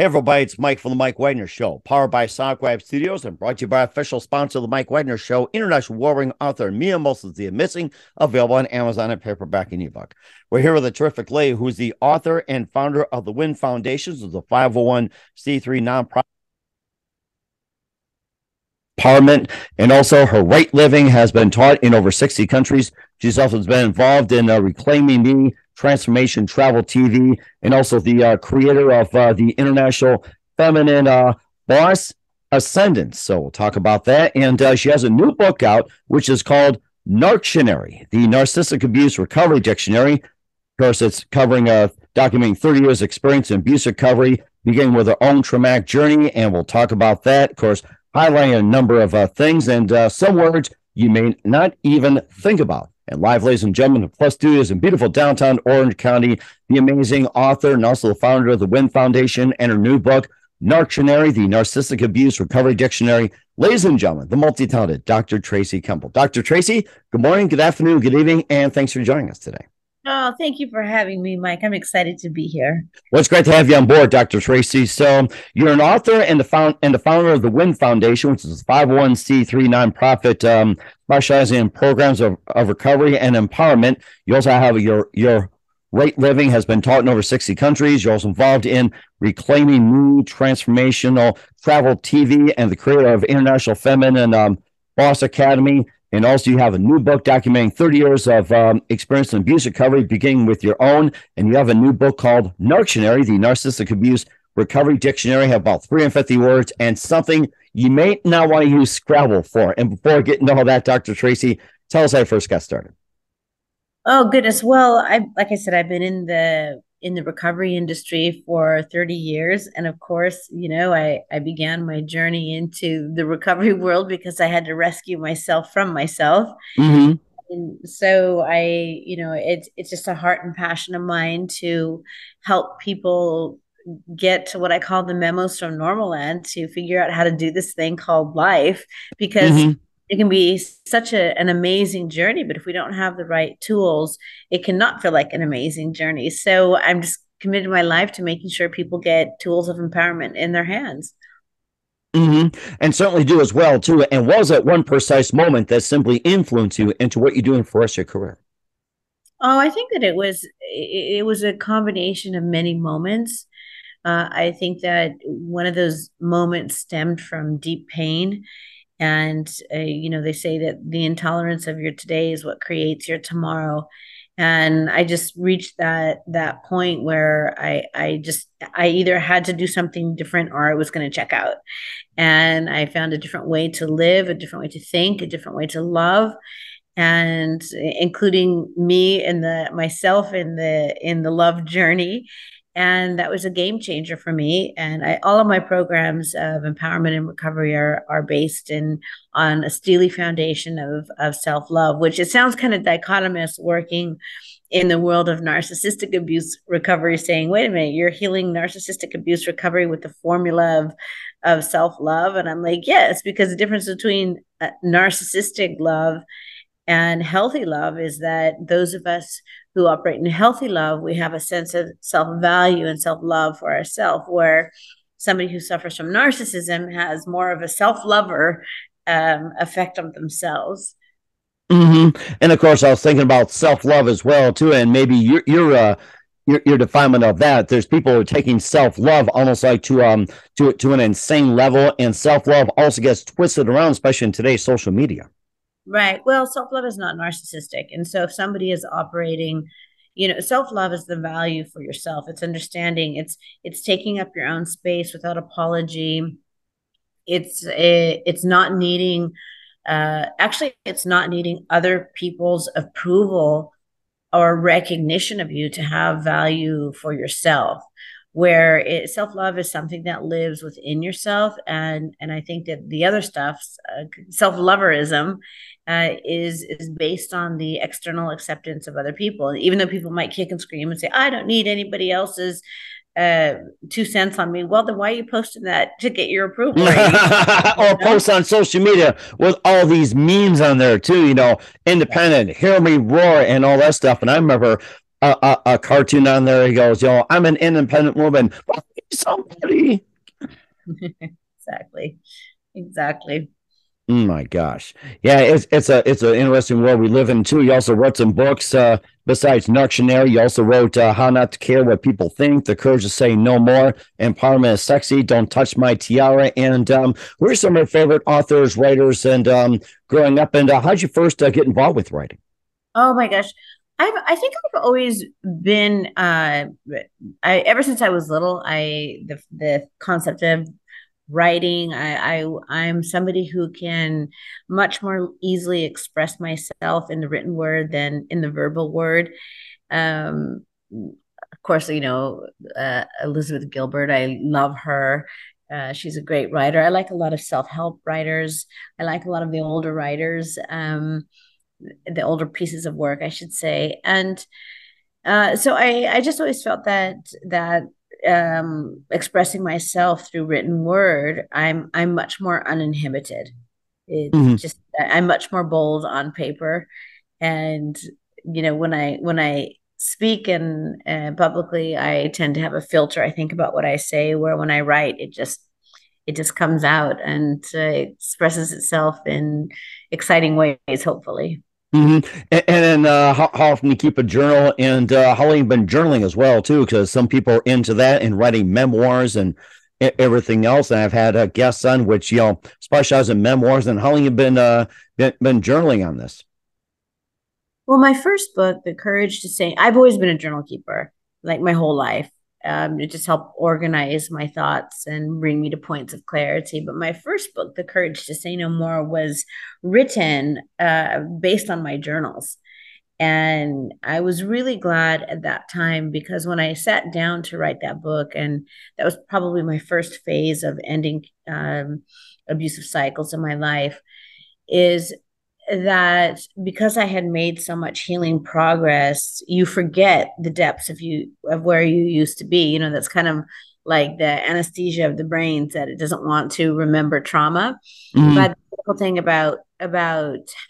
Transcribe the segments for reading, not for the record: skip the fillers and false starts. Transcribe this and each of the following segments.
Hey everybody, it's Mike from The Mike Wagner Show, powered by Sonic Web Studios and brought to you by official sponsor of The Mike Wagner Show, international warring author Mia Mosenzia Missing, available on Amazon in paperback and ebook. We're here with a terrific lady who's the author and founder of the WIN Foundation, which is a 501c3 nonprofit empowerment, and also her Right Living has been taught in over 60 countries. She's also been involved in Reclaiming Me, Transformation Travel TV, and also the creator of the International Feminine Boss Ascendant. So we'll talk about that. And she has a new book out, which is called Narctionary, the Narcissistic Abuse Recovery Dictionary. Of course, it's covering documenting 30 years experience in abuse recovery, beginning with her own traumatic journey. And we'll talk about that, of course, highlighting a number of things and some words you may not even think about. And live, ladies and gentlemen, the Plus Studios in beautiful downtown Orange County, the amazing author and also the founder of the WIN Foundation and her new book, Narctionary, the Narcissistic Abuse Recovery Dictionary. Ladies and gentlemen, the multi-talented Dr. Tracy Kemble. Dr. Tracy, good morning, good afternoon, good evening, and thanks for joining us today. Oh, thank you for having me, Mike. I'm excited to be here. Well, it's great to have you on board, Dr. Tracy. So you're an author and the founder of the WIN Foundation, which is a 501c3 nonprofit specializing in programs of recovery and empowerment. You also have your Right Living has been taught in over 60 countries. You're also involved in Reclaiming Me, Transformational Travel TV, and the creator of International Feminine Boss Academy. And also, you have a new book documenting 30 years of experience in abuse recovery, beginning with your own. And you have a new book called Narctionary, the Narcissistic Abuse Recovery Dictionary. Have about 350 words and something you may not want to use Scrabble for. And before getting into all that, Dr. Tracy, tell us how you first got started. Oh, goodness. Well, like I said, I've been in the recovery industry for 30 years. And of course, you know, I began my journey into the recovery world because I had to rescue myself from myself. Mm-hmm. And so I, you know, it's just a heart and passion of mine to help people get to what I call the memos from normal land, to figure out how to do this thing called life, because mm-hmm. it can be such an amazing journey, but if we don't have the right tools, it cannot feel like an amazing journey. So I'm just committed my life to making sure people get tools of empowerment in their hands. Mm-hmm. And certainly do as well, too. And was it one precise moment that simply influenced you into what you're doing for the rest of your career? Oh, I think that it was a combination of many moments. I think that one of those moments stemmed from deep pain. And, you know, they say that the intolerance of your today is what creates your tomorrow. And I just reached that point where I either had to do something different or I was going to check out. And I found a different way to live, a different way to think, a different way to love, and including me and myself in the love journey. And that was a game changer for me. And all of my programs of empowerment and recovery are based on a steely foundation of self-love, which it sounds kind of dichotomous working in the world of narcissistic abuse recovery, saying, wait a minute, you're healing narcissistic abuse recovery with the formula of self-love. And I'm like, yes, because the difference between narcissistic love and healthy love is that those of us who operate in healthy love, we have a sense of self-value and self-love for ourselves, where somebody who suffers from narcissism has more of a self-lover effect on themselves. Mm-hmm. And of course, I was thinking about self-love as well, too. And maybe your definement of that. There's people who are taking self-love almost like to an insane level, and self-love also gets twisted around, especially in today's social media. Right. Well, self-love is not narcissistic. And so if somebody is operating, you know, self-love is the value for yourself. It's understanding. It's taking up your own space without apology. It's not needing, actually, it's not needing other people's approval or recognition of you to have value for yourself, where self-love is something that lives within yourself. And I think that the other stuff, self-loverism, is based on the external acceptance of other people. And even though people might kick and scream and say, I don't need anybody else's 2 cents on me. Well, then why are you posting that to get your approval? Or post on social media with all these memes on there too, you know, independent, hear me roar and all that stuff. And I remember a cartoon on there. He goes, yo, I'm an independent woman. Somebody. Exactly. Oh my gosh. Yeah. It's an interesting world we live in too. You also wrote some books, besides Narctionary. You also wrote How Not to Care What People Think, The Courage to Say No More, Empowerment is Sexy, Don't Touch My Tiara. And who are some of your favorite authors, writers, and growing up? And how'd you first get involved with writing? Oh my gosh. I think I've always been, ever since I was little, the concept of writing, I'm somebody who can much more easily express myself in the written word than in the verbal word. Of course, you know, Elizabeth Gilbert, I love her. She's a great writer. I like a lot of self-help writers. I like a lot of the older writers, the older pieces of work, I should say. And so I just always felt that expressing myself through written word, I'm much more uninhibited. I'm much more bold on paper. And, you know, when I speak and publicly, I tend to have a filter, I think, about what I say, where when I write, it just comes out and expresses itself in exciting ways, hopefully. Mm-hmm. And how often you keep a journal, and how long you've been journaling as well too, because some people are into that and writing memoirs and everything else. And I've had a guest on which, you know, specializes in memoirs. And how long you've been journaling on this? Well, my first book, The Courage to Say, I've always been a journal keeper, like my whole life. It just helped organize my thoughts and bring me to points of clarity. But my first book, The Courage to Say No More, was written based on my journals. And I was really glad at that time, because when I sat down to write that book, and that was probably my first phase of ending abusive cycles in my life, is that because I had made so much healing progress, you forget the depths of where you used to be. You know, that's kind of like the anesthesia of the brain, that it doesn't want to remember trauma. Mm-hmm. But the cool thing about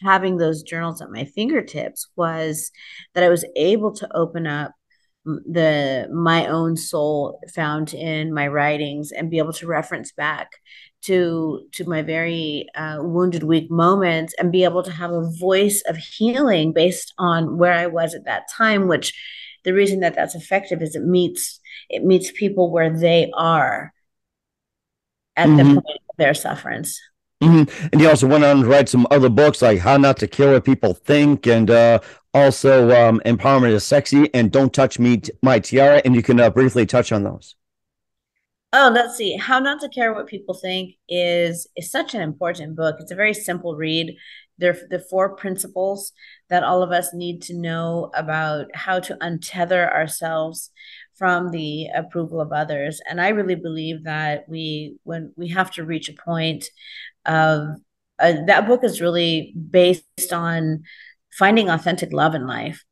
having those journals at my fingertips was that I was able to open up my own soul found in my writings, and be able to reference back to my very wounded, weak moments, and be able to have a voice of healing based on where I was at that time. Which the reason that that's effective is it meets people where they are at the point of their sufferance. Mm-hmm. And you also went on to write some other books, like How Not to Care What People Think, and also Empowerment is Sexy, and Don't Touch My Tiara. And you can briefly touch on those. Oh, let's see. How Not to Care What People Think is such an important book. It's a very simple read. There are the 4 principles that all of us need to know about how to untether ourselves from the approval of others. And I really believe that when we have to reach a point of that book is really based on finding authentic love in life,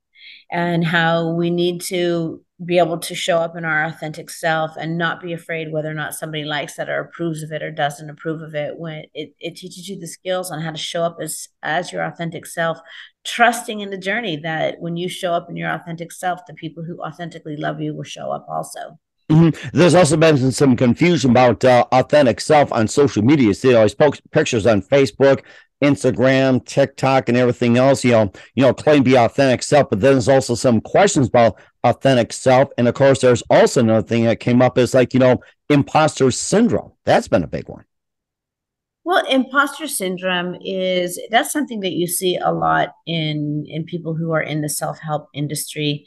and how we need to be able to show up in our authentic self and not be afraid whether or not somebody likes that or approves of it or doesn't approve of it. When it teaches you the skills on how to show up as your authentic self, trusting in the journey that when you show up in your authentic self, the people who authentically love you will show up also. Mm-hmm. There's also been some confusion about authentic self on social media. You see all these pictures on Facebook, Instagram, TikTok, and everything else, you know, claim to be authentic self, but then there's also some questions about authentic self. And of course, there's also another thing that came up is like, you know, imposter syndrome. That's been a big one. Well, imposter syndrome is, that's something that you see a lot in people who are in the self-help industry.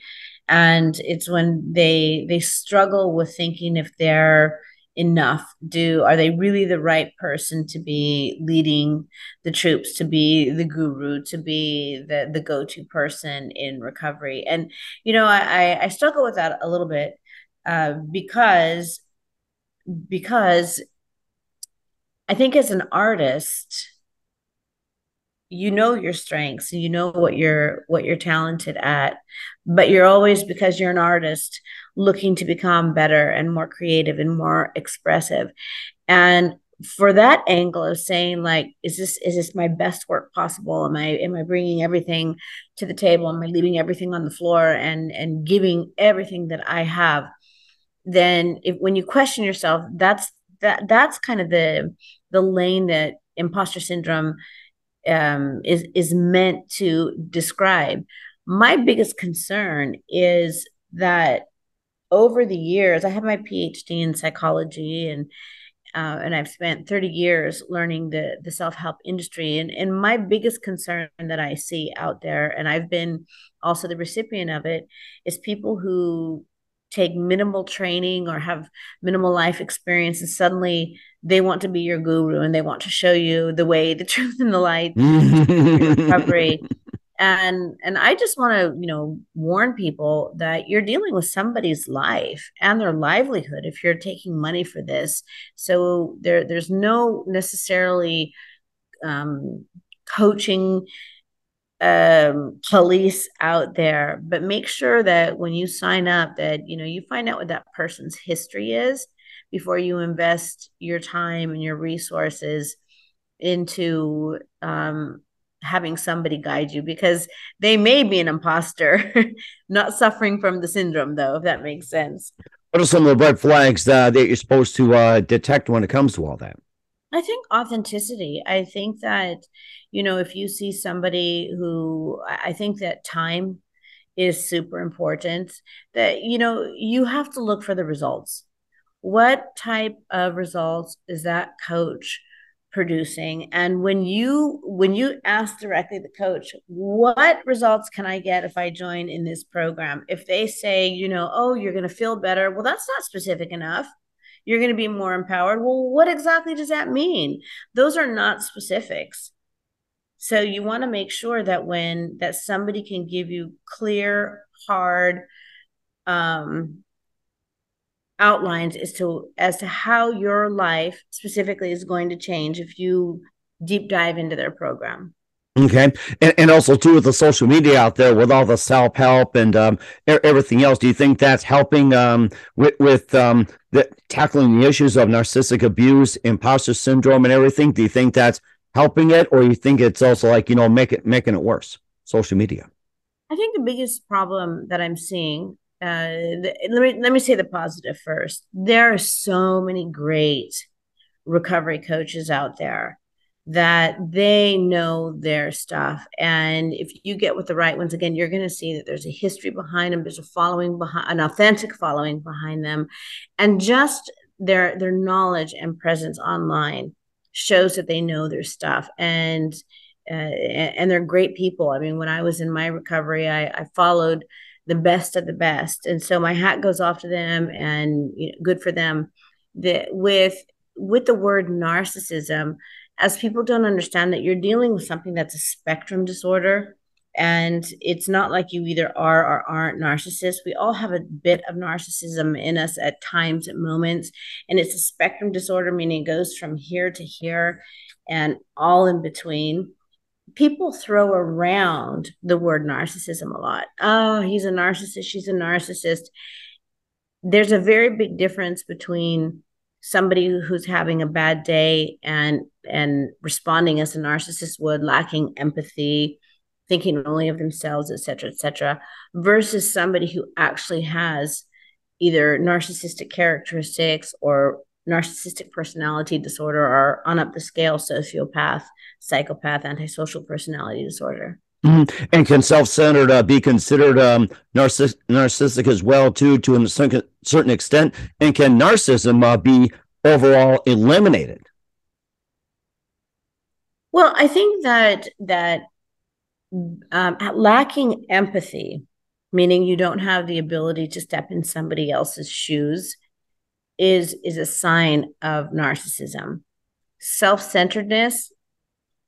And it's when they struggle with thinking if they're enough. Are they really the right person to be leading the troops, to be the guru, to be the go-to person in recovery? And, you know, I struggle with that a little bit because I think as an artist, you know your strengths, you know what you're talented at, but you're always, because you're an artist, looking to become better and more creative and more expressive. And for that angle of saying, like, is this my best work possible? Am I bringing everything to the table? Am I leaving everything on the floor and giving everything that I have? Then when you question yourself, that's kind of the lane that imposter syndrome is meant to describe. My biggest concern is that over the years, I have my PhD in psychology, and I've spent 30 years learning the self-help industry. And my biggest concern that I see out there, and I've been also the recipient of it, is people who take minimal training or have minimal life experience, and suddenly they want to be your guru and they want to show you the way, the truth, and the light to recovery. And I just want to, you know, warn people that you're dealing with somebody's life and their livelihood if you're taking money for this. So there's no necessarily coaching police out there, but make sure that when you sign up that, you know, you find out what that person's history is before you invest your time and your resources into having somebody guide you, because they may be an imposter, not suffering from the syndrome, though, if that makes sense. What are some of the red flags that you're supposed to detect when it comes to all that? I think authenticity. I think that, you know, if you see somebody who, I think that time is super important, that, you know, you have to look for the results. What type of results is that coach producing? And when you ask directly the coach, what results can I get if I join in this program? If they say, you know, oh, you're going to feel better. Well, that's not specific enough. You're going to be more empowered. Well, what exactly does that mean? Those are not specifics. So you want to make sure that that somebody can give you clear, hard, outlines as to how your life specifically is going to change if you deep dive into their program. Okay. And also too, with the social media out there, with all the self-help and everything else, do you think that's helping with tackling the issues of narcissistic abuse, imposter syndrome, and everything? Do you think that's helping it, or you think it's also, like, you know, making it worse, social media? I think the biggest problem that I'm seeing, let me say the positive first. There are so many great recovery coaches out there that they know their stuff. And if you get with the right ones, again, you're going to see that there's a history behind them. There's a following behind, an authentic following behind them. And just their knowledge and presence online shows that they know their stuff. And they're great people. I mean, when I was in my recovery, I followed the best of the best. And so my hat goes off to them, and, you know, good for them. With the word narcissism, as people don't understand that you're dealing with something that's a spectrum disorder, and it's not like you either are or aren't narcissists. We all have a bit of narcissism in us at times, at moments, and it's a spectrum disorder, meaning it goes from here to here and all in between. People throw around the word narcissism a lot. Oh, he's a narcissist. She's a narcissist. There's a very big difference between somebody who's having a bad day and responding as a narcissist would, lacking empathy, thinking only of themselves, et cetera, versus somebody who actually has either narcissistic characteristics or narcissistic personality disorder, or on up the scale, sociopath, psychopath, antisocial personality disorder. Mm-hmm. And can self-centered be considered narcissistic as well, too, to a certain extent? And can narcissism be overall eliminated? Well, I think that lacking empathy, meaning you don't have the ability to step in somebody else's shoes, is a sign of narcissism. Self-centeredness.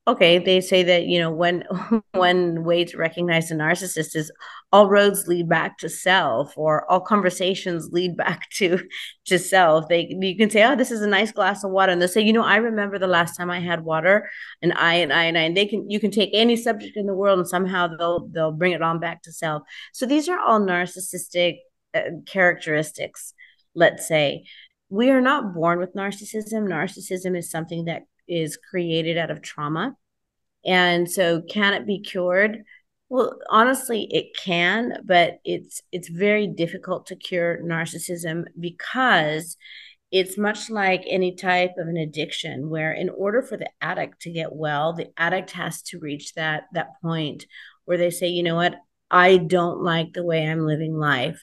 Okay, they say that, you know, one way to recognize a narcissist is all roads lead back to self, or all conversations lead back to self. You can say, oh, this is a nice glass of water, and they'll say, you know, I remember the last time I had water, and I, and you can take any subject in the world, and somehow they'll bring it on back to self. So these are all narcissistic characteristics. Let's say we are not born with narcissism. Narcissism is something that is created out of trauma. And so can it be cured? Well, honestly, it can, but it's very difficult to cure narcissism, because it's much like any type of an addiction, where in order for the addict to get well, the addict has to reach that point where they say, you know what, I don't like the way I'm living life.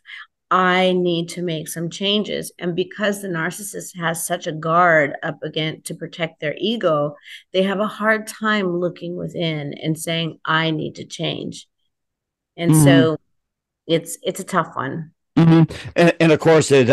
I need to make some changes. And because the narcissist has such a guard up against to protect their ego, they have a hard time looking within and saying, I need to change. And so it's a tough one. Mm-hmm. And of course, it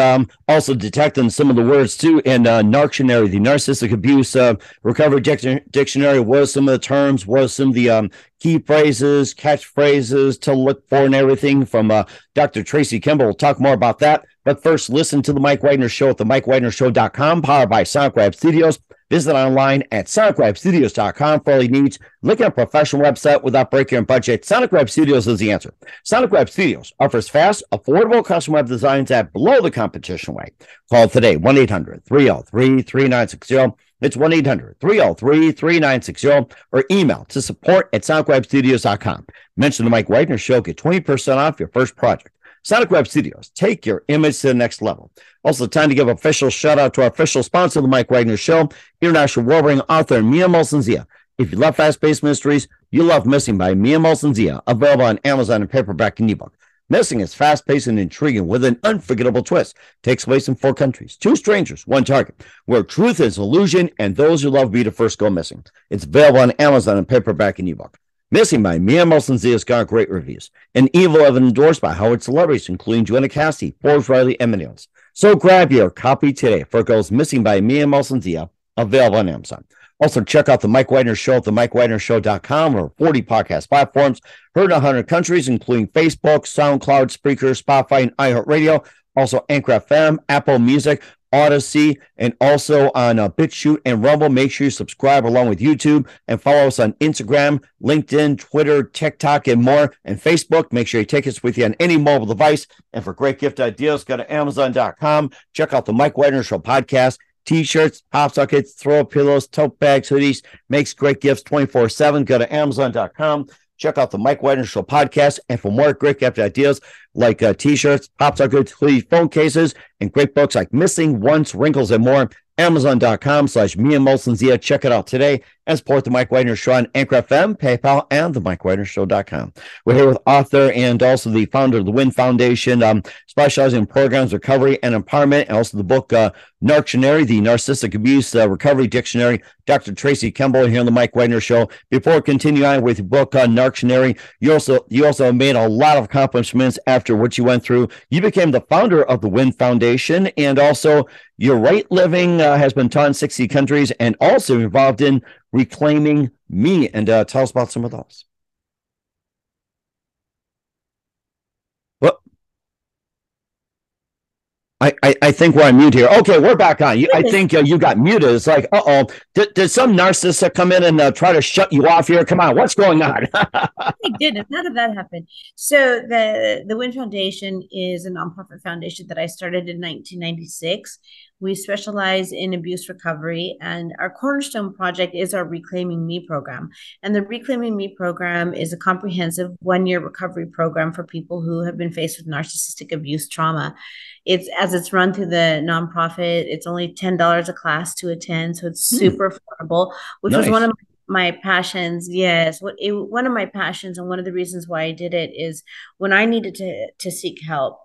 also detects in some of the words, too, in Narctionary, the Narcissistic Abuse Recovery Dictionary, was some of the terms, was some of the key phrases, catchphrases to look for, and everything from Dr. Tracy Kemble. We'll talk more about that. But first, listen to The Mike Wagner Show at TheMikeWagnerShow.com, powered by Sonic Web Studios. Visit online at sonicwebstudios.com for all your needs. Look at a professional website without breaking your budget. Sonic Web Studios is the answer. Sonic Web Studios offers fast, affordable custom web designs at below the competition rate. Call today, 1-800-303-3960. It's 1-800-303-3960, or email to support@sonicwebstudios.com. Mention The Mike Wagner Show. Get 20% off your first project. Sonic Web Studios, take your image to the next level. Also, time to give official shout-out to our official sponsor of The Mike Wagner Show, international award-winning author Mia Mosenzia. If you love fast-paced mysteries, you love Missing by Mia Mosenzia, available on Amazon in paperback and ebook. Missing is fast-paced and intriguing with an unforgettable twist. Takes place in 4 countries, 2 strangers, 1 target, where truth is illusion and those you love be the first go missing. It's available on Amazon in paperback and ebook. Missing by Mia Mosenzia has got great reviews. An Evil Evan endorsed by Howard celebrities, including Joanna Cassidy, Forbes Riley, and many others. So grab your copy today for it goes Missing by Mia Mosenzia, available on Amazon. Also, check out The Mike Wagner Show at TheMikeWagnerShow.com, or 40 podcast platforms, heard in 100 countries, including Facebook, SoundCloud, Spreaker, Spotify, and iHeartRadio. Also, Anchor FM, Apple Music, Odyssey, and also on BitChute and Rumble. Make sure you subscribe along with YouTube, and follow us on Instagram, LinkedIn, Twitter, TikTok, and more, and Facebook. Make sure you take us with you on any mobile device. And for great gift ideas, go to Amazon.com. Check out The Mike Wagner Show podcast, T-shirts, pop sockets, throw pillows, tote bags, hoodies. Makes great gifts 24/7. Go to Amazon.com. Check out The Mike Wagner Show podcast, and for more great gift ideas like T-shirts, pop sockets, hoodies, phone cases, and great books like Missing, Once, Wrinkles, and more, Amazon.com/Mia Mosenzia. Check it out today and support The Mike Wagner Show on Anchor FM, PayPal, and TheMikeWagnerShow.com. We're here with author and also the founder of the WIN Foundation, specializing in programs, recovery, and empowerment, and also the book Narctionary, the Narcissistic Abuse Recovery Dictionary, Dr. Tracy Kemble, here on The Mike Wagner Show. Before continuing with your book Narctionary, you also made a lot of accomplishments after what you went through. You became the founder of the WIN Foundation, and also your Right Living has been taught in 60 countries, and also involved in Reclaiming Me. And tell us about some of those. Well, I think we're on mute here. Okay, we're back on. I think you got muted. It's like, uh-oh. Did some narcissist come in and try to shut you off here? Come on, what's going on? They didn't. How did that happen? So the WIN Foundation is a nonprofit foundation that I started in 1996. We specialize in abuse recovery, and our cornerstone project is our Reclaiming Me program. And the Reclaiming Me program is a comprehensive one-year recovery program for people who have been faced with narcissistic abuse trauma. It's, as it's run through the nonprofit, it's only $10 a class to attend, so it's super affordable, which was one of my passions. Yes. One of my passions, and one of the reasons why I did it, is when I needed to seek help,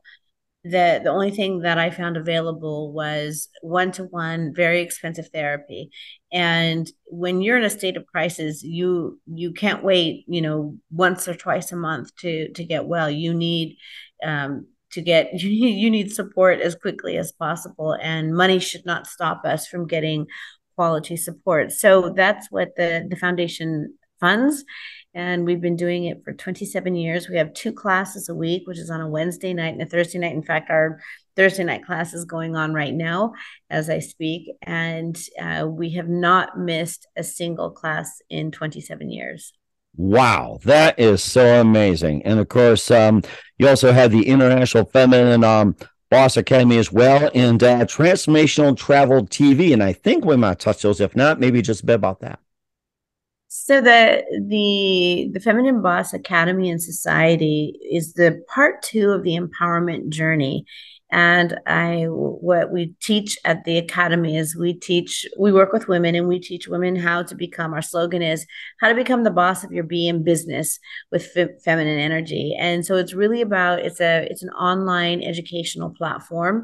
the only thing that I found available was one-to-one, very expensive therapy. And when you're in a state of crisis, you can't wait, once or twice a month to get well. You need, you need support as quickly as possible, and money should not stop us from getting quality support. So that's what the foundation funds. And we've been doing it for 27 years. We have two classes a week, which is on a Wednesday night and a Thursday night. In fact, our Thursday night class is going on right now as I speak. And we have not missed a single class in 27 years. Wow, that is so amazing. And of course, you also have the International Feminine Boss Academy as well, and Transformational Travel TV. And I think we might touch those. If not, maybe just a bit about that. So the Feminine Boss Academy and Society is the part two of the empowerment journey. And what we teach at the academy is we work with women, and we teach women how to become, our slogan is, how to become the boss of your bee in business with feminine energy. And so it's really about, it's an online educational platform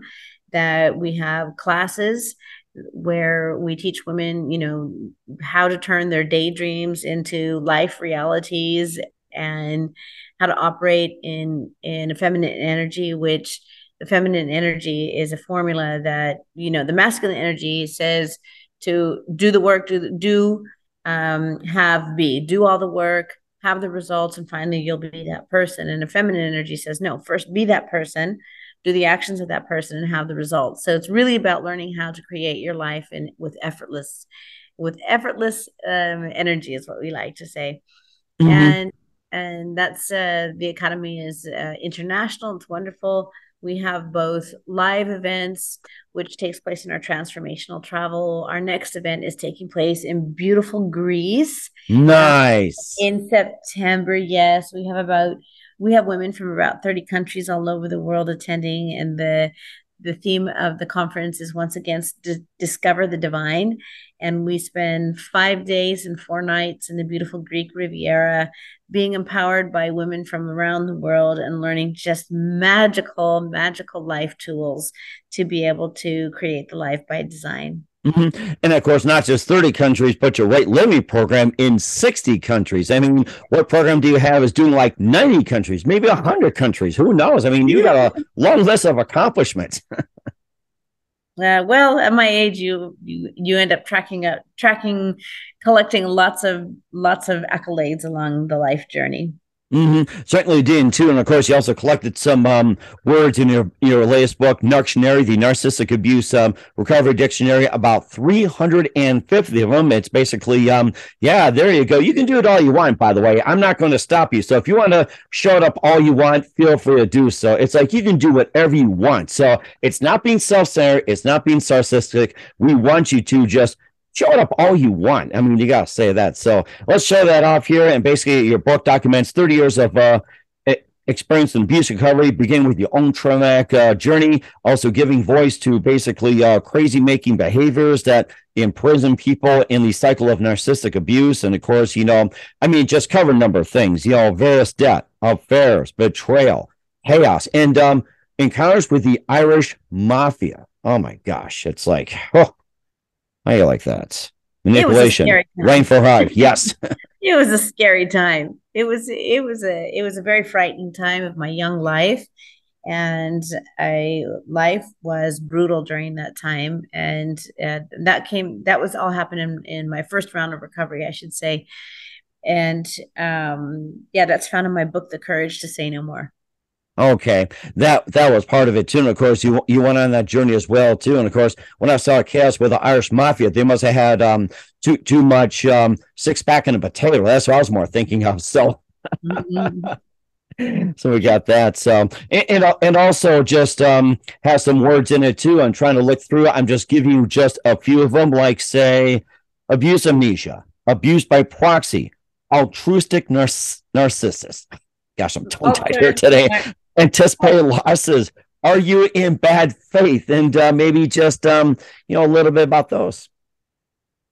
that we have classes where we teach women, how to turn their daydreams into life realities, and how to operate in a feminine energy, which the feminine energy is a formula that, the masculine energy says to do the work, do all the work, have the results, and finally you'll be that person. And the feminine energy says, no, first be that person, do the actions of that person, and have the results. So it's really about learning how to create your life and with effortless energy, is what we like to say. Mm-hmm. And that's the academy is international. It's wonderful. We have both live events, which takes place in our transformational travel. Our next event is taking place in beautiful Greece. Nice. In September. Yes, we have women from about 30 countries all over the world attending, and the theme of the conference is once again Discover the Divine. And we spend 5 days and 4 nights in the beautiful Greek Riviera, being empowered by women from around the world, and learning just magical life tools to be able to create the life by design. Mm-hmm. And of course, not just 30 countries, but your Right Living program in 60 countries. I mean, what program do you have is doing like 90 countries, maybe 100 countries? Who knows? I mean, you got a long list of accomplishments. Well, at my age, you end up collecting lots of accolades along the life journey. Mm-hmm. Certainly did too. And of course, you also collected some words in your latest book, Narctionary, the Narcissistic Abuse Recovery Dictionary, about 350 of them. It's basically, there you go. You can do it all you want, by the way. I'm not going to stop you. So if you want to show it up all you want, feel free to do so. It's like you can do whatever you want. So it's not being self-centered. It's not being narcissistic. We want you to just show it up all you want. I mean, you got to say that. So let's show that off here. And basically, your book documents 30 years of experience in abuse recovery, beginning with your own traumatic journey, also giving voice to basically crazy-making behaviors that imprison people in the cycle of narcissistic abuse. And of course, just cover a number of things, various death, affairs, betrayal, chaos, and encounters with the Irish mafia. Oh, my gosh. It's like, oh. How do you like that? Manipulation, rain for hard. Yes, it was a scary time. It was a very frightening time of my young life, and life was brutal during that time. And that all happened in my first round of recovery, I should say. And that's found in my book, The Courage to Say No More. Okay, that was part of it too, and of course you went on that journey as well too. And of course, when I saw a chaos with the Irish mafia, they must have had too much six pack and a potato. That's what I was more thinking of. So, mm-hmm. So we got that. So and also just has some words in it too. I'm trying to look through. I'm just giving you just a few of them, like say abuse amnesia, abuse by proxy, altruistic narcissist. Gosh, I'm tongue-tied here today. Anticipated losses. Are you in bad faith? And maybe just a little bit about those.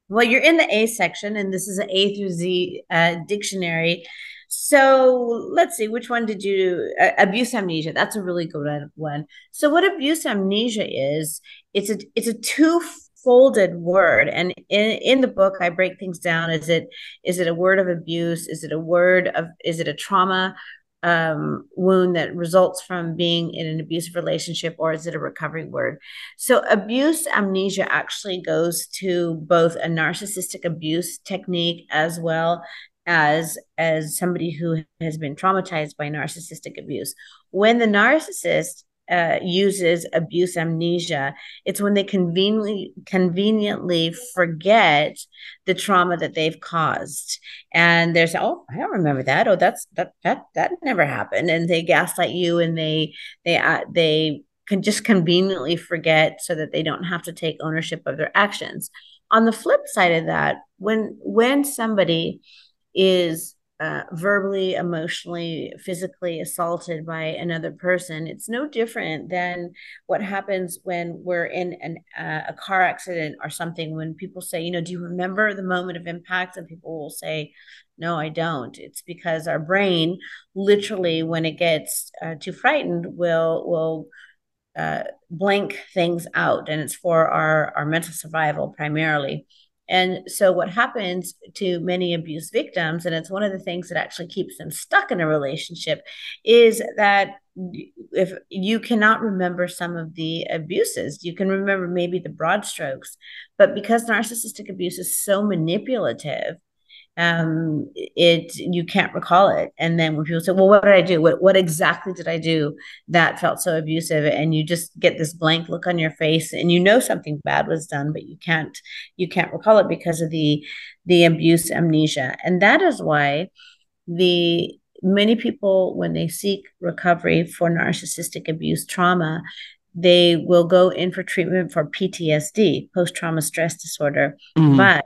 Well, you're in the A section, and this is an A through Z dictionary. So let's see, which one did you do? Abuse amnesia. That's a really good one. So what abuse amnesia is, it's a two-folded word. And in the book, I break things down. Is it a word of abuse? Is it a trauma wound that results from being in an abusive relationship, or is it a recovery word? So abuse amnesia actually goes to both a narcissistic abuse technique as well as somebody who has been traumatized by narcissistic abuse. When the narcissist uses abuse amnesia, it's when they conveniently forget the trauma that they've caused, and they say, "Oh, I don't remember that. Oh, that never happened." And they gaslight you, and they can just conveniently forget so that they don't have to take ownership of their actions. On the flip side of that, when somebody is verbally, emotionally, physically assaulted by another person, it's no different than what happens when we're in a car accident or something, when people say, do you remember the moment of impact? And people will say, no, I don't. It's because our brain literally, when it gets too frightened, will blank things out. And it's for our mental survival primarily. And so what happens to many abuse victims, and it's one of the things that actually keeps them stuck in a relationship, is that if you cannot remember some of the abuses, you can remember maybe the broad strokes, but because narcissistic abuse is so manipulative, you can't recall it. And then when people say, well, what did I do? What exactly did I do that felt so abusive? And you just get this blank look on your face, and something bad was done, but you can't recall it because of the abuse amnesia. And that is why many people, when they seek recovery for narcissistic abuse trauma, they will go in for treatment for PTSD, post-trauma stress disorder. Mm-hmm. But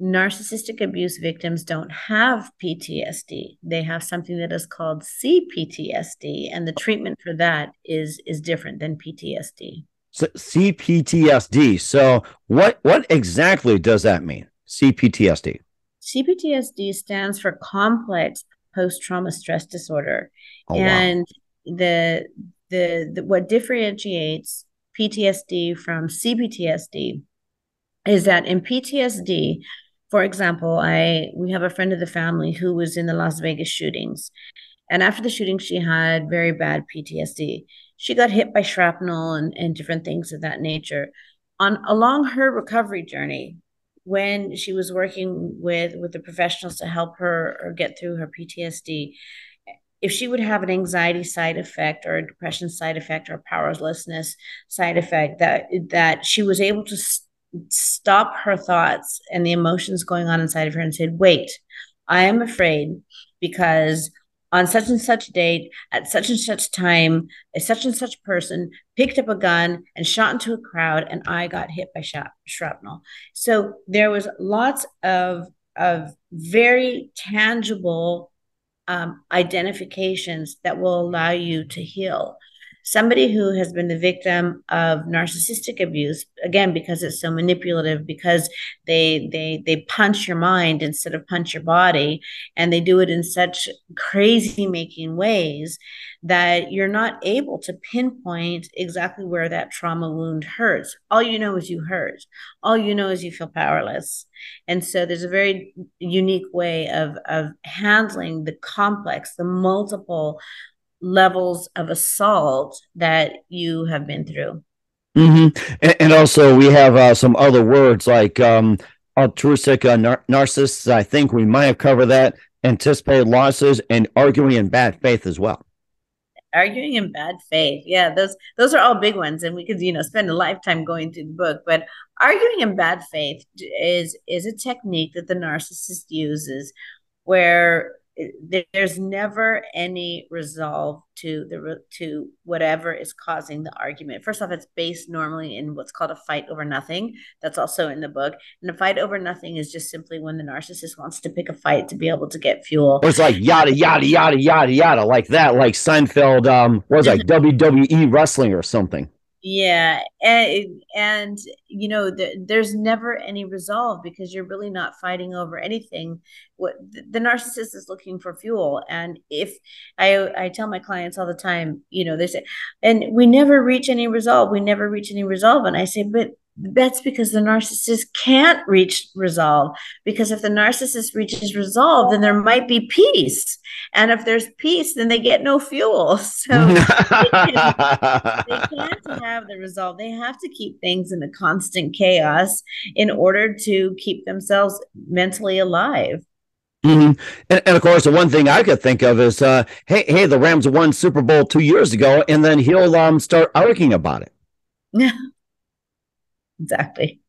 narcissistic abuse victims don't have PTSD. They have something that is called CPTSD, and the treatment for that is different than PTSD. So CPTSD. So what exactly does that mean? CPTSD. CPTSD stands for complex post-trauma stress disorder. Oh, and wow. the what differentiates PTSD from CPTSD is that in PTSD, for example, we have a friend of the family who was in the Las Vegas shootings. And after the shooting, she had very bad PTSD. She got hit by shrapnel and different things of that nature. Along her recovery journey, when she was working with the professionals to help her or get through her PTSD, if she would have an anxiety side effect or a depression side effect or a powerlessness side effect, that she was able to stop her thoughts and the emotions going on inside of her and said, wait, I am afraid because on such and such date, at such and such time, a such and such person picked up a gun and shot into a crowd, and I got hit by shrapnel. So there was lots of very tangible identifications that will allow you to heal. Somebody who has been the victim of narcissistic abuse, again, because it's so manipulative, because they punch your mind instead of punch your body, and they do it in such crazy-making ways that you're not able to pinpoint exactly where that trauma wound hurts. All you know is you hurt. All you know is you feel powerless. And so there's a very unique way of handling the complex, the multiple levels of assault that you have been through. Mm-hmm. And also we have some other words like altruistic narcissists. I think we might have covered that, anticipated losses, and arguing in bad faith as well. Arguing in bad faith. Yeah, those are all big ones, and we could, spend a lifetime going through the book. But arguing in bad faith is a technique that the narcissist uses where There's never any resolve to whatever is causing the argument. First off, it's based normally in what's called a fight over nothing. That's also in the book. And a fight over nothing is just simply when the narcissist wants to pick a fight to be able to get fuel. It's like yada, yada, yada, yada, yada, like that, like Seinfeld, what was it, like WWE wrestling or something. Yeah. And you know, there's never any resolve because you're really not fighting over anything. What the narcissist is looking for fuel. And if I tell my clients all the time, you know, they say, and we never reach any resolve. We never reach any resolve. And I say, but that's because the narcissist can't reach resolve, because if the narcissist reaches resolve, then there might be peace. And if there's peace, then they get no fuel. So they can't have the resolve. They have to keep things in a constant chaos in order to keep themselves mentally alive. Mm-hmm. And of course, the one thing I could think of is, hey, the Rams won Super Bowl 2 years ago, and then he'll start arguing about it. Yeah. Exactly.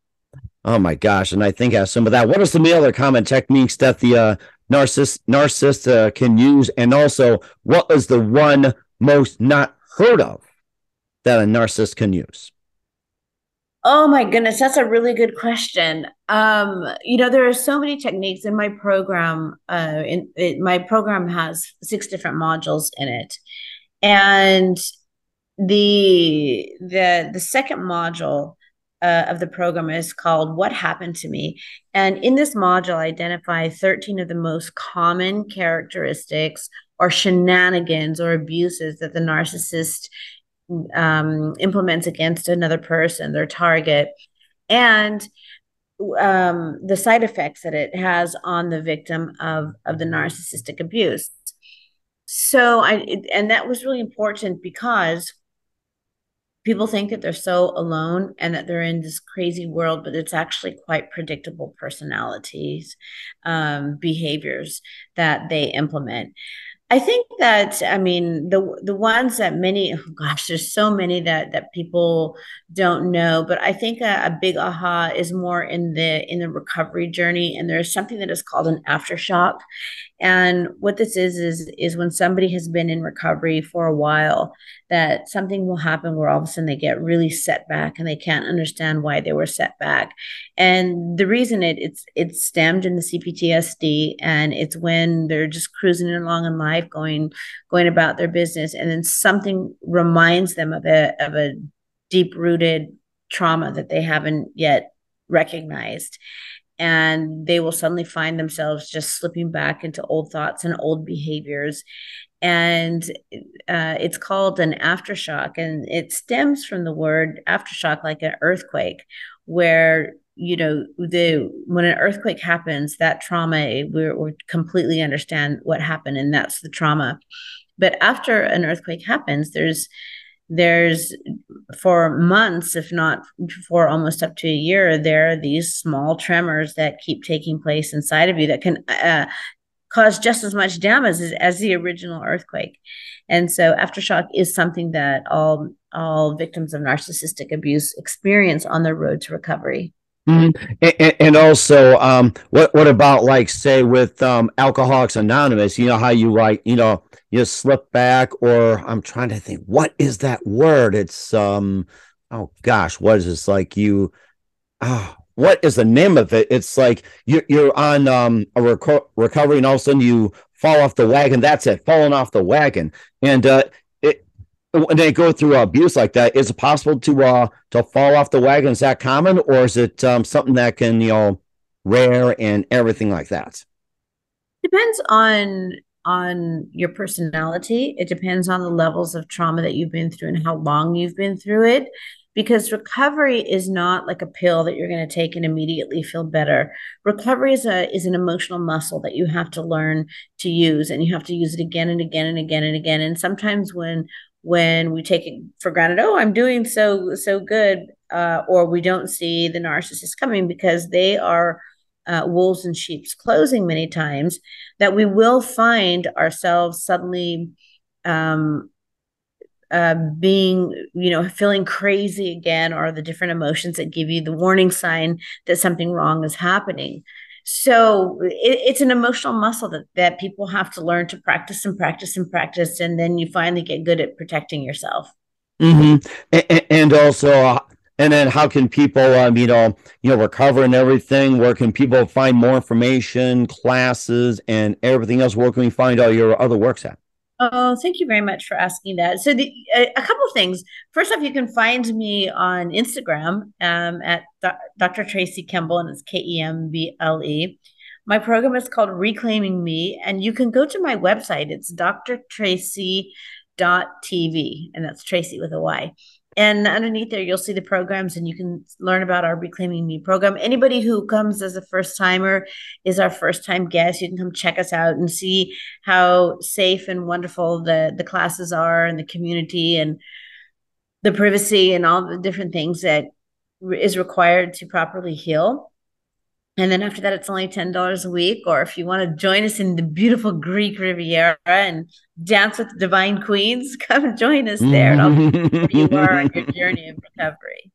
Oh my gosh. And I think I have some of that. What are some of the other common techniques that the narcissist can use? And also, what is the one most not heard of that a narcissist can use? Oh my goodness. That's a really good question. You know, there are so many techniques in my program. My program has 6 different modules in it. And the second module of the program is called What Happened to Me. And in this module, I identify 13 of the most common characteristics or shenanigans or abuses that the narcissist implements against another person, their target, and the side effects that it has on the victim of the narcissistic abuse. So and that was really important because people think that they're so alone and that they're in this crazy world, but it's actually quite predictable personalities, behaviors that they implement. I think that, I mean, the ones that many, oh gosh, there's so many that people don't know, but I think a big aha is more in the recovery journey. And there's something that is called an aftershock. And what this is when somebody has been in recovery for a while, that something will happen where all of a sudden they get really set back and they can't understand why they were set back. And the reason it's stemmed in the CPTSD, and it's when they're just cruising along in life, going about their business, and then something reminds them of a deep-rooted trauma that they haven't yet recognized. And they will suddenly find themselves just slipping back into old thoughts and old behaviors. And it's called an aftershock. And it stems from the word aftershock, like an earthquake, where, you know, when an earthquake happens, that trauma, we completely understand what happened. And that's the trauma. But after an earthquake happens, there's for months, if not for almost up to a year, there are these small tremors that keep taking place inside of you that can cause just as much damage as the original earthquake. And so aftershock is something that all victims of narcissistic abuse experience on their road to recovery. Mm-hmm. And also, what about, like, say with Alcoholics Anonymous? You know how you, like, you know, you slip back, or I'm trying to think, what is that word? It's oh gosh, what is this? Like you, what is the name of it? It's like you're on a recovery, and all of a sudden you fall off the wagon. That's it, falling off the wagon. And when they go through abuse like that, is it possible to fall off the wagon? Is that common, or is it something that can, you know, rare and everything like that? Depends on your personality. It depends on the levels of trauma that you've been through and how long you've been through it, because recovery is not like a pill that you're going to take and immediately feel better. Recovery is an emotional muscle that you have to learn to use, and you have to use it again and again and again and again. And sometimes when we take it for granted, oh, I'm doing so good, or we don't see the narcissist coming because they are wolves in sheep's clothing many times, that we will find ourselves suddenly being, you know, feeling crazy again, or the different emotions that give you the warning sign that something wrong is happening. So it's an emotional muscle that people have to learn to practice and practice and practice. And then you finally get good at protecting yourself. Mm-hmm. And also, and then how can people, recover and everything? Where can people find more information, classes, and everything else? Where can we find all your other works at? Oh, thank you very much for asking that. So a couple of things. First off, you can find me on Instagram at Dr. Tracy Kemble, and it's K-E-M-B-L-E. My program is called Reclaiming Me, and you can go to my website. It's drtracy.tv, and that's Tracy with a Y. And underneath there, you'll see the programs, and you can learn about our Reclaiming Me program. Anybody who comes as a first-timer is our first-time guest. You can come check us out and see how safe and wonderful the classes are, and the community and the privacy and all the different things that is required to properly heal. And then after that, it's only $10 a week. Or if you want to join us in the beautiful Greek Riviera and dance with the divine queens, come join us there. And I'll be where you are on your journey of recovery.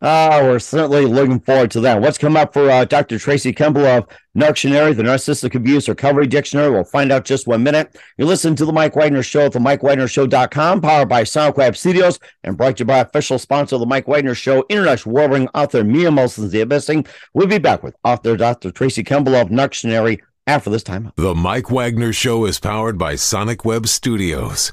We're certainly looking forward to that. What's come up for Dr. Tracy Kemble of Narctionary, the Narcissistic Abuse Recovery Dictionary? We'll find out just 1 minute. You're listening to The Mike Wagner Show at TheMikeWagnerShow.com, powered by Sonic Web Studios, and brought to you by official sponsor of The Mike Wagner Show, international award-winning author Mia Mosenzia. We'll be back with author Dr. Tracy Kemble of Narctionary after this time. The Mike Wagner Show is powered by Sonic Web Studios.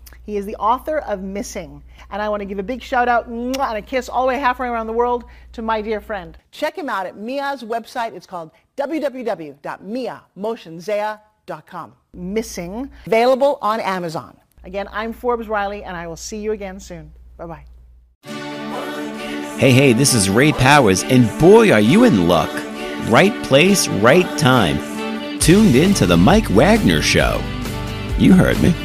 He is the author of Missing. And I want to give a big shout out and a kiss all the way halfway around the world to my dear friend. Check him out at Mia's website. It's called www.miamosenzia.com. Missing, available on Amazon. Again, I'm Forbes Riley, and I will see you again soon. Bye-bye. Hey, this is Ray Powers, and boy, are you in luck. Right place, right time. Tuned in to The Mike Wagner Show. You heard me.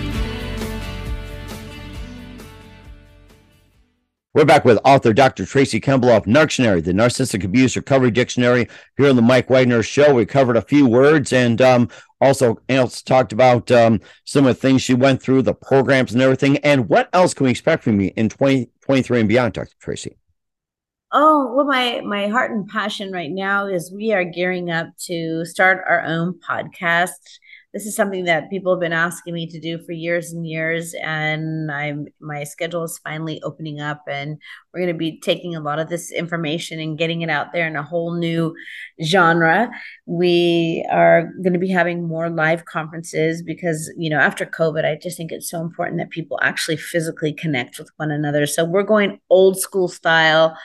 We're back with author Dr. Tracy Kemble of Narctionary, the Narcissistic Abuse Recovery Dictionary, here on The Mike Wagner Show. We covered a few words and also else talked about some of the things she went through, the programs and everything. And what else can we expect from you in 2023 and beyond, Dr. Tracy? Oh, well, my heart and passion right now is we are gearing up to start our own podcast. This is something that people have been asking me to do for years and years, and my schedule is finally opening up, and we're going to be taking a lot of this information and getting it out there in a whole new genre. We are going to be having more live conferences because, after COVID, I just think it's so important that people actually physically connect with one another. So we're going old school style,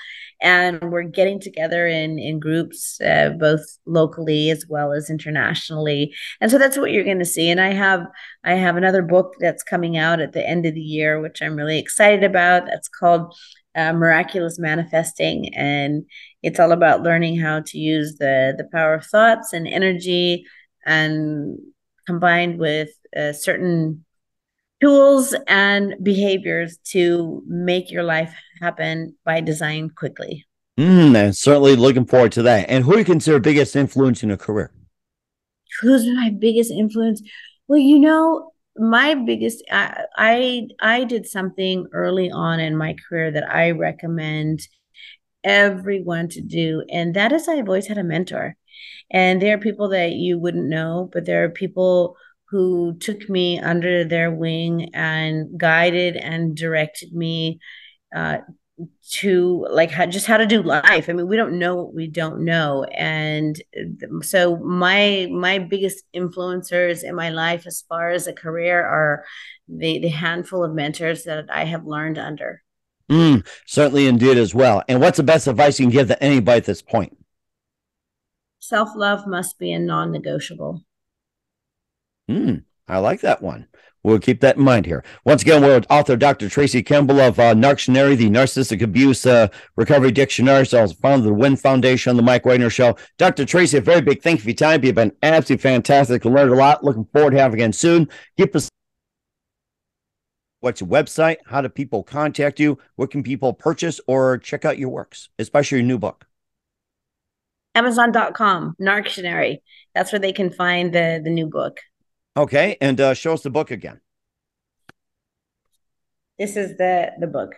and we're getting together in groups, both locally as well as internationally. And so that's what you're going to see. And I have another book that's coming out at the end of the year, which I'm really excited about. That's called Miraculous Manifesting. And it's all about learning how to use the power of thoughts and energy, and combined with certain tools and behaviors to make your life happen by design quickly. And certainly looking forward to that. And who do you consider biggest influence in your career? Who's my biggest influence? Well, my biggest, I did something early on in my career that I recommend everyone to do. And that is, I've always had a mentor. And there are people that you wouldn't know, but there are people who took me under their wing and guided and directed me to like how to do life. I mean, we don't know what we don't know. And so my biggest influencers in my life as far as a career are the handful of mentors that I have learned under. Certainly indeed as well. And what's the best advice you can give to anybody at this point? Self-love must be a non-negotiable. I like that one. We'll keep that in mind here. Once again, we're with author Dr. Tracy Kemble of Narctionary, the Narcissistic Abuse Recovery Dictionary. So I was founder of the WIN Foundation on The Mike Wagner Show. Dr. Tracy, a very big thank you for your time. You've been absolutely fantastic. Learned a lot. Looking forward to having you again soon. Keep us. What's your website? How do people contact you? What can people purchase or check out your works, especially your new book? Amazon.com, Narctionary. That's where they can find the new book. Okay, and show us the book again. This is the book.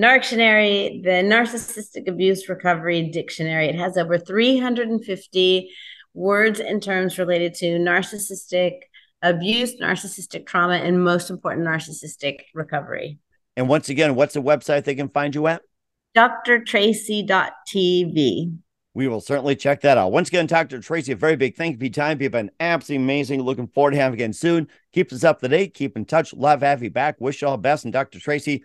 Narctionary, the Narcissistic Abuse Recovery Dictionary. It has over 350 words and terms related to narcissistic abuse, narcissistic trauma, and most important, narcissistic recovery. And once again, what's the website they can find you at? drtracy.tv. We will certainly check that out. Once again, Dr. Tracy, a very big thank you for your time. You've been absolutely amazing. Looking forward to having you again soon. Keep us up to date. Keep in touch. Love have you back. Wish you all the best. And Dr. Tracy,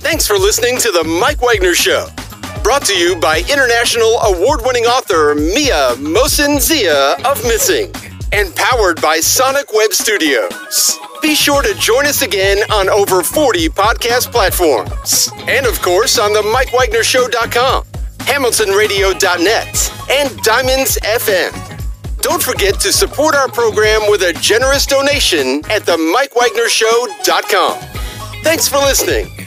Thanks for listening to The Mike Wagner Show. Brought to you by international award-winning author Mia Mosenzia of Missing and powered by Sonic Web Studios. Be sure to join us again on over 40 podcast platforms. And of course on the MikeWagnerShow.com, HamiltonRadio.net, and DiamondsFM. Don't forget to support our program with a generous donation at the MikeWagnerShow.com. Thanks for listening.